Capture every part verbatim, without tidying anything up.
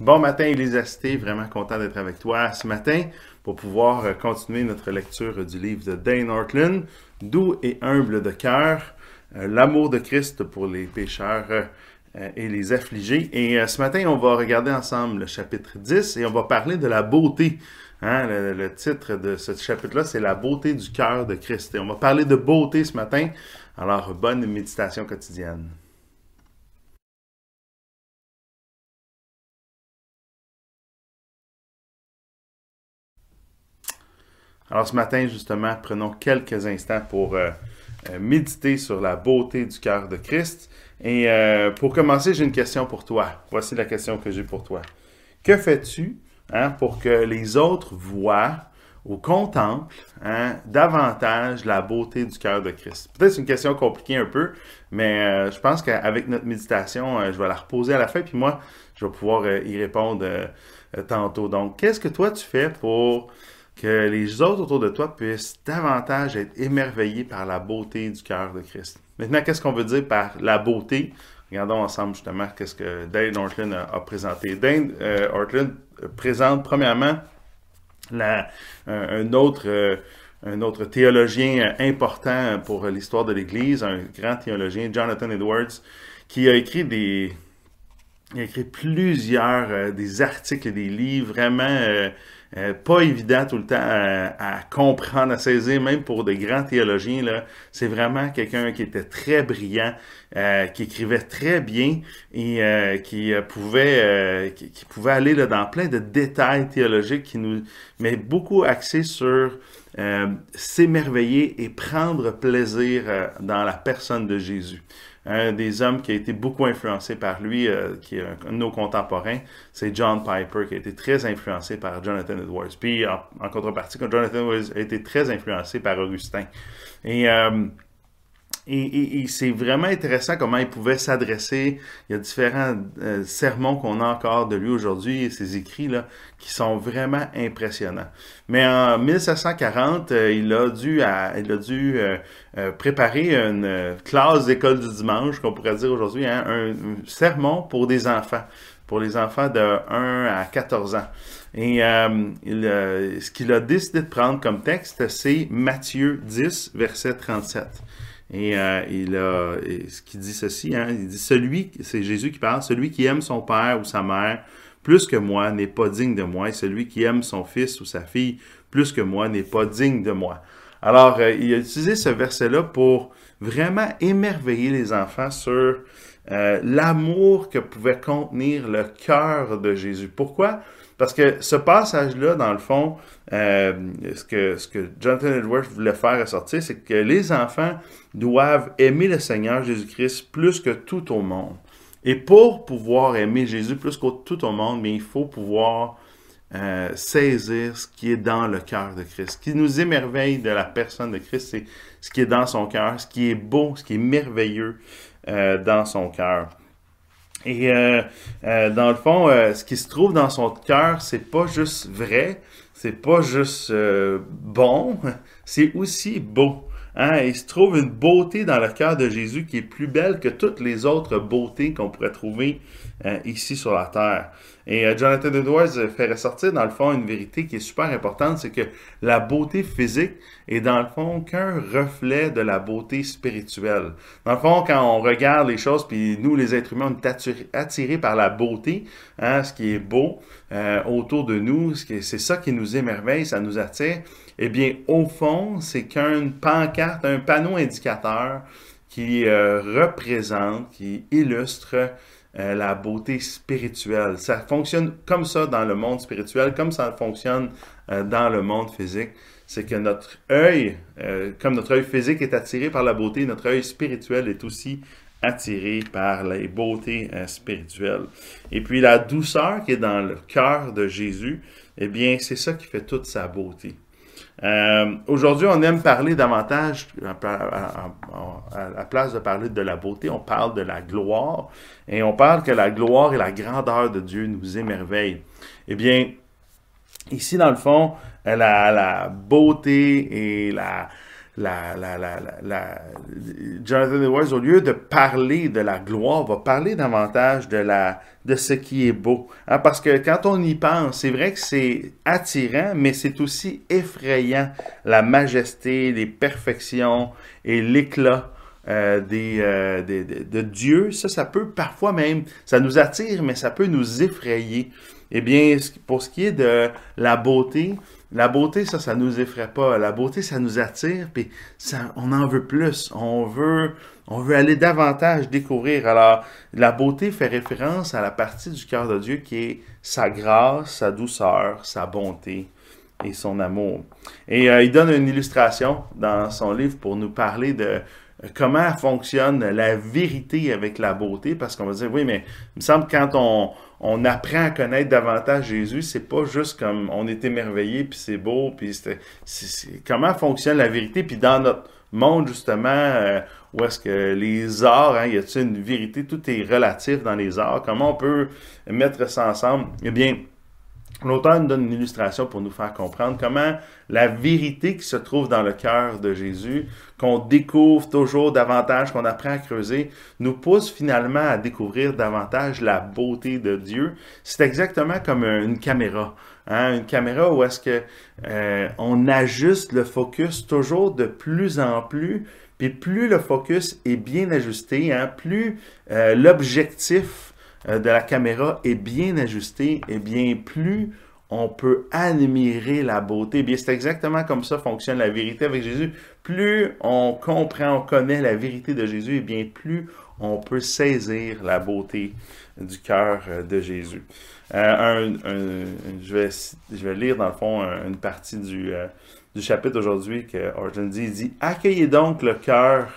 Bon matin, Élisacité, vraiment content d'être avec toi ce matin pour pouvoir continuer notre lecture du livre de Dane Ortlund, Doux et humble de cœur, l'amour de Christ pour les pécheurs et les affligés. Et ce matin, on va regarder ensemble le chapitre dix et on va parler de la beauté. Hein, le, le titre de ce chapitre-là, c'est « La beauté du cœur de Christ ». Et on va parler de beauté ce matin. Alors, bonne méditation quotidienne. Alors ce matin, justement, prenons quelques instants pour euh, méditer sur la beauté du cœur de Christ. Et euh, pour commencer, j'ai une question pour toi. Voici la question que j'ai pour toi. Que fais-tu hein, pour que les autres voient ou contemplent hein, davantage la beauté du cœur de Christ? Peut-être c'est une question compliquée un peu, mais euh, je pense qu'avec notre méditation, euh, je vais la reposer à la fin, puis moi, je vais pouvoir euh, y répondre euh, euh, tantôt. Donc, qu'est-ce que toi tu fais pour que les autres autour de toi puissent davantage être émerveillés par la beauté du cœur de Christ? Maintenant, qu'est-ce qu'on veut dire par la beauté? Regardons ensemble justement qu'est-ce que Dane Ortlund a, a présenté. Dane euh, Ortlund présente premièrement la, euh, un, autre, euh, un autre théologien important pour l'histoire de l'Église, un grand théologien, Jonathan Edwards, qui a écrit des... Il a écrit plusieurs euh, des articles et des livres vraiment euh, euh, pas évidents tout le temps à, à comprendre, à saisir, même pour des grands théologiens. Là, c'est vraiment quelqu'un qui était très brillant, euh, qui écrivait très bien et euh, qui euh, pouvait euh, qui, qui pouvait aller là, dans plein de détails théologiques qui nous met beaucoup axé sur euh, s'émerveiller et prendre plaisir euh, dans la personne de Jésus. Un des hommes qui a été beaucoup influencé par lui, euh, qui est un de nos contemporains, c'est John Piper, qui a été très influencé par Jonathan Edwards. Puis, en, en contrepartie, Jonathan Edwards a été très influencé par Augustin. Et... Euh, Et, et, et c'est vraiment intéressant comment il pouvait s'adresser. Il y a différents euh, sermons qu'on a encore de lui aujourd'hui et ses écrits là, qui sont vraiment impressionnants. Mais en mille sept cent quarante, euh, il a dû, à, il a dû euh, euh, préparer une euh, classe d'école du dimanche, qu'on pourrait dire aujourd'hui, hein, un, un sermon pour des enfants, pour les enfants de un à quatorze ans. Et euh, il, euh, ce qu'il a décidé de prendre comme texte, c'est Matthieu dix, verset trente-sept. Et, euh, il a, et ce qu'il dit ceci, hein, il dit « Celui, c'est Jésus qui parle, celui qui aime son père ou sa mère plus que moi n'est pas digne de moi, et celui qui aime son fils ou sa fille plus que moi n'est pas digne de moi. » Alors, euh, il a utilisé ce verset-là pour vraiment émerveiller les enfants sur euh, l'amour que pouvait contenir le cœur de Jésus. Pourquoi? Parce que ce passage-là, dans le fond, euh, ce que, ce que Jonathan Edwards voulait faire ressortir, c'est que les enfants doivent aimer le Seigneur Jésus-Christ plus que tout au monde. Et pour pouvoir aimer Jésus plus que tout au monde, mais il faut pouvoir euh, saisir ce qui est dans le cœur de Christ. Ce qui nous émerveille de la personne de Christ, c'est ce qui est dans son cœur, ce qui est beau, ce qui est merveilleux euh, dans son cœur. Et euh, euh, dans le fond, euh, ce qui se trouve dans son cœur, c'est pas juste vrai, c'est pas juste euh, bon, c'est aussi beau. Hein? Il se trouve une beauté dans le cœur de Jésus qui est plus belle que toutes les autres beautés qu'on pourrait trouver euh, ici sur la terre. Et euh, Jonathan Edwards fait ressortir dans le fond une vérité qui est super importante, c'est que la beauté physique est dans le fond qu'un reflet de la beauté spirituelle. Dans le fond, quand on regarde les choses, puis nous les êtres humains, on est attirés par la beauté, hein, ce qui est beau euh, autour de nous, c'est ça qui nous émerveille, ça nous attire. Eh bien, au fond, c'est qu'une pancarte, un panneau indicateur qui euh, représente, qui illustre euh, la beauté spirituelle. Ça fonctionne comme ça dans le monde spirituel, comme ça fonctionne euh, dans le monde physique. C'est que notre œil, euh, comme notre œil physique est attiré par la beauté, notre œil spirituel est aussi attiré par les beautés euh, spirituelles. Et puis la douceur qui est dans le cœur de Jésus, eh bien, c'est ça qui fait toute sa beauté. Euh, aujourd'hui, on aime parler davantage, à la place de parler de la beauté, on parle de la gloire, et on parle que la gloire et la grandeur de Dieu nous émerveillent. Eh bien, ici, dans le fond, la, la beauté et la... la, la, la, la, la, Jonathan Edwards, au lieu de parler de la gloire, va parler davantage de, la, de ce qui est beau. Hein, parce que quand on y pense, c'est vrai que c'est attirant, mais c'est aussi effrayant, la majesté, les perfections et l'éclat Euh, des, euh, des, de, de Dieu. Ça, ça peut parfois même, ça nous attire, mais ça peut nous effrayer. Eh bien, pour ce qui est de la beauté, la beauté, ça, ça nous effraie pas. La beauté, ça nous attire, puis ça, on en veut plus. On veut, on veut aller davantage découvrir. Alors, la beauté fait référence à la partie du cœur de Dieu qui est sa grâce, sa douceur, sa bonté et son amour. Et euh, il donne une illustration dans son livre pour nous parler de comment fonctionne la vérité avec la beauté, parce qu'on va dire, oui, mais il me semble que quand on, on apprend à connaître davantage Jésus, c'est pas juste comme on est émerveillé, puis c'est beau, puis c'est, c'est, c'est comment fonctionne la vérité, puis dans notre monde, justement, euh, où est-ce que les arts, hein, y a-t-il une vérité, tout est relatif dans les arts, comment on peut mettre ça ensemble? Eh bien, l'auteur nous donne une illustration pour nous faire comprendre comment la vérité qui se trouve dans le cœur de Jésus, qu'on découvre toujours davantage, qu'on apprend à creuser, nous pousse finalement à découvrir davantage la beauté de Dieu. C'est exactement comme une caméra. Hein, une caméra où est-ce que euh, on ajuste le focus toujours de plus en plus, puis plus le focus est bien ajusté, hein, plus euh, l'objectif de la caméra est bien ajustée, et bien plus on peut admirer la beauté. Bien, c'est exactement comme ça fonctionne la vérité avec Jésus. Plus on comprend, on connaît la vérité de Jésus, et bien plus on peut saisir la beauté du cœur de Jésus. Euh, un, un, je, vais, je vais lire dans le fond une partie du, euh, du chapitre aujourd'hui que Origen dit. Il dit « Accueillez donc le cœur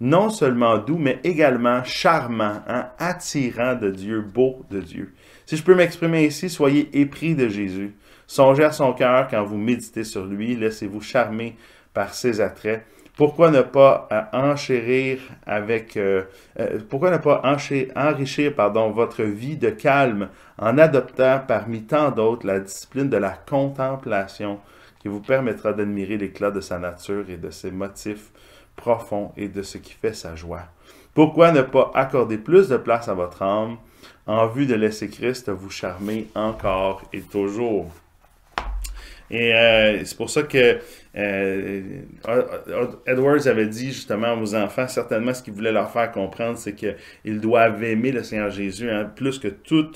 non seulement doux, mais également charmant, hein, attirant de Dieu, beau de Dieu. Si je peux m'exprimer ainsi, soyez épris de Jésus. Songez à son cœur quand vous méditez sur lui, laissez-vous charmer par ses attraits. Pourquoi ne pas enchérir avec, euh, euh, pourquoi ne pas encher, enrichir pardon, votre vie de calme en adoptant parmi tant d'autres la discipline de la contemplation qui vous permettra d'admirer l'éclat de sa nature et de ses motifs profond et de ce qui fait sa joie. Pourquoi ne pas accorder plus de place à votre âme en vue de laisser Christ vous charmer encore et toujours? » Et euh, c'est pour ça que euh, Edwards avait dit justement aux enfants, certainement ce qu'il voulait leur faire comprendre, c'est qu'ils doivent aimer le Seigneur Jésus, hein, plus que tout,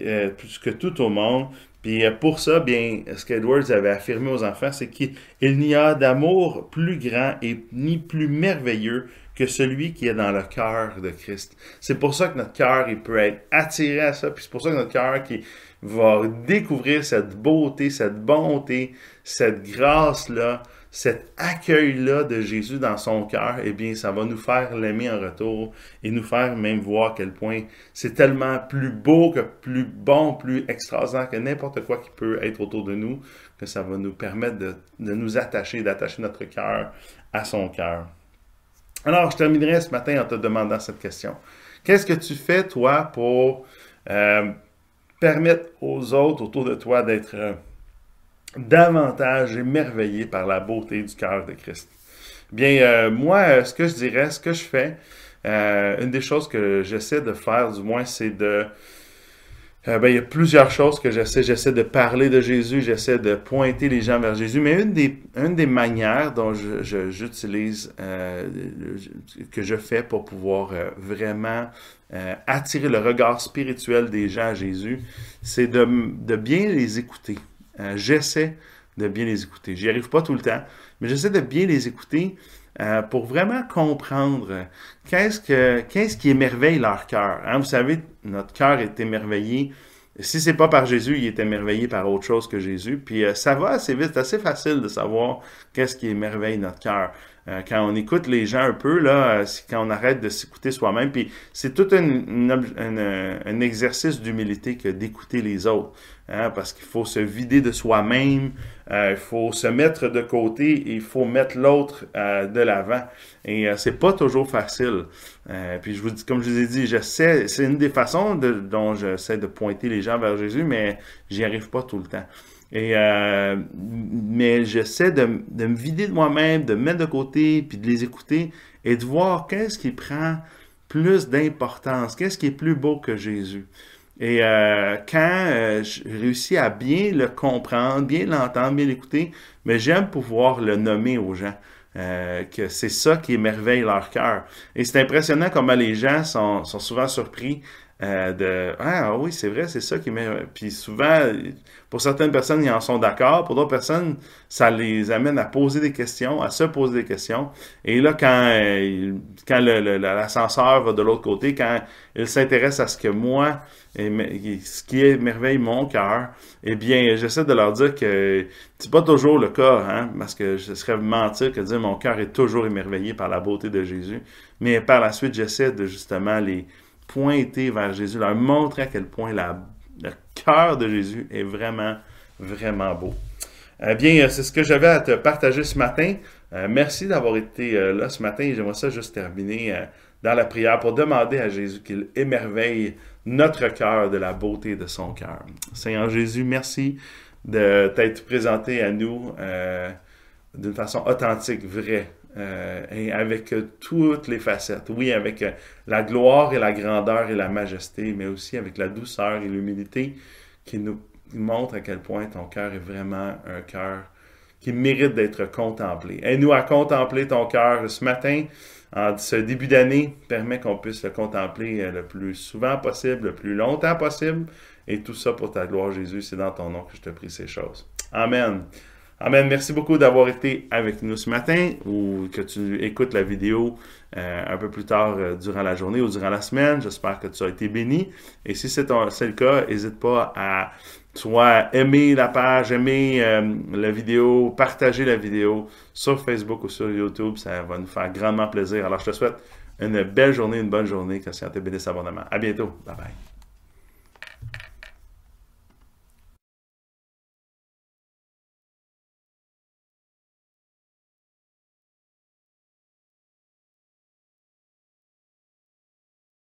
euh, plus que tout au monde. Puis pour ça, bien, ce qu'Edwards avait affirmé aux enfants, c'est qu'il n'y a d'amour plus grand et ni plus merveilleux que celui qui est dans le cœur de Christ. C'est pour ça que notre cœur, il peut être attiré à ça, puis c'est pour ça que notre cœur qui va découvrir cette beauté, cette bonté, cette grâce-là, cet accueil-là de Jésus dans son cœur, eh bien, ça va nous faire l'aimer en retour et nous faire même voir à quel point c'est tellement plus beau, que plus bon, plus extraordinaire que n'importe quoi qui peut être autour de nous, que ça va nous permettre de, de nous attacher, d'attacher notre cœur à son cœur. Alors, je terminerai ce matin en te demandant cette question. Qu'est-ce que tu fais, toi, pour euh, permettre aux autres autour de toi d'être Euh, davantage émerveillé par la beauté du cœur de Christ? Bien, euh, moi, ce que je dirais, ce que je fais, euh, une des choses que j'essaie de faire, du moins, c'est de... Euh, ben, il y a plusieurs choses que j'essaie. J'essaie de parler de Jésus, j'essaie de pointer les gens vers Jésus, mais une des, une des manières dont je, je, j'utilise, euh, que je fais pour pouvoir euh, vraiment euh, attirer le regard spirituel des gens à Jésus, c'est de, de bien les écouter. Euh, j'essaie de bien les écouter. J'y arrive pas tout le temps, mais j'essaie de bien les écouter euh, pour vraiment comprendre qu'est-ce que qu'est-ce qui émerveille leur cœur. Hein? Vous savez, notre cœur est émerveillé. Si c'est pas par Jésus, il est émerveillé par autre chose que Jésus. Puis euh, ça va assez vite, c'est assez facile de savoir qu'est-ce qui émerveille notre cœur. Euh, quand on écoute les gens un peu, là, c'est quand on arrête de s'écouter soi-même. Puis c'est tout un, une, un, un exercice d'humilité que d'écouter les autres. Hein, parce qu'il faut se vider de soi-même, euh, il faut se mettre de côté, et il faut mettre l'autre euh, de l'avant. Et euh, c'est pas toujours facile. Euh, puis je vous dis, comme je vous ai dit, j'essaie, c'est une des façons de, dont j'essaie de pointer les gens vers Jésus, mais j'y arrive pas tout le temps. Et, euh, mais j'essaie de, de me vider de moi-même, de me mettre de côté, puis de les écouter et de voir qu'est-ce qui prend plus d'importance, qu'est-ce qui est plus beau que Jésus. Et euh, quand euh, je réussis à bien le comprendre, bien l'entendre, bien l'écouter, mais j'aime pouvoir le nommer aux gens, euh, que c'est ça qui émerveille leur cœur. Et c'est impressionnant comment les gens sont, sont souvent surpris euh, de « Ah oui, c'est vrai, c'est ça qui émerveille. » Puis souvent, pour certaines personnes, ils en sont d'accord. Pour d'autres personnes, ça les amène à poser des questions, à se poser des questions. Et là, quand, euh, quand le, le, l'ascenseur va de l'autre côté, quand ils s'intéressent à ce que moi... et ce qui émerveille mon cœur, eh bien, j'essaie de leur dire que c'est pas toujours le cas, hein, parce que ce serait mentir que de dire mon cœur est toujours émerveillé par la beauté de Jésus. Mais par la suite, j'essaie de justement les pointer vers Jésus, leur montrer à quel point la, le cœur de Jésus est vraiment, vraiment beau. Eh bien, c'est ce que j'avais à te partager ce matin. Euh, merci d'avoir été euh, là ce matin. J'aimerais ça juste terminer euh, dans la prière pour demander à Jésus qu'il émerveille notre cœur de la beauté de son cœur. Seigneur Jésus, merci de t'être présenté à nous euh, d'une façon authentique, vraie, euh, et avec toutes les facettes. Oui, avec la gloire et la grandeur et la majesté, mais aussi avec la douceur et l'humilité qui nous montre à quel point ton cœur est vraiment un cœur qui mérite d'être contemplé. Aide-nous à contempler ton cœur ce matin. En ce début d'année, permet qu'on puisse le contempler le plus souvent possible, le plus longtemps possible. Et tout ça pour ta gloire, Jésus. C'est dans ton nom que je te prie ces choses. Amen. Amen. Merci beaucoup d'avoir été avec nous ce matin ou que tu écoutes la vidéo euh, un peu plus tard euh, durant la journée ou durant la semaine. J'espère que tu as été béni. Et si c'est le cas, n'hésite pas à soit aimer la page, aimer euh, la vidéo, partager la vidéo sur Facebook ou sur YouTube. Ça va nous faire grandement plaisir. Alors, je te souhaite une belle journée, une bonne journée. Que le Seigneur te bénisse abondamment. À bientôt. Bye bye.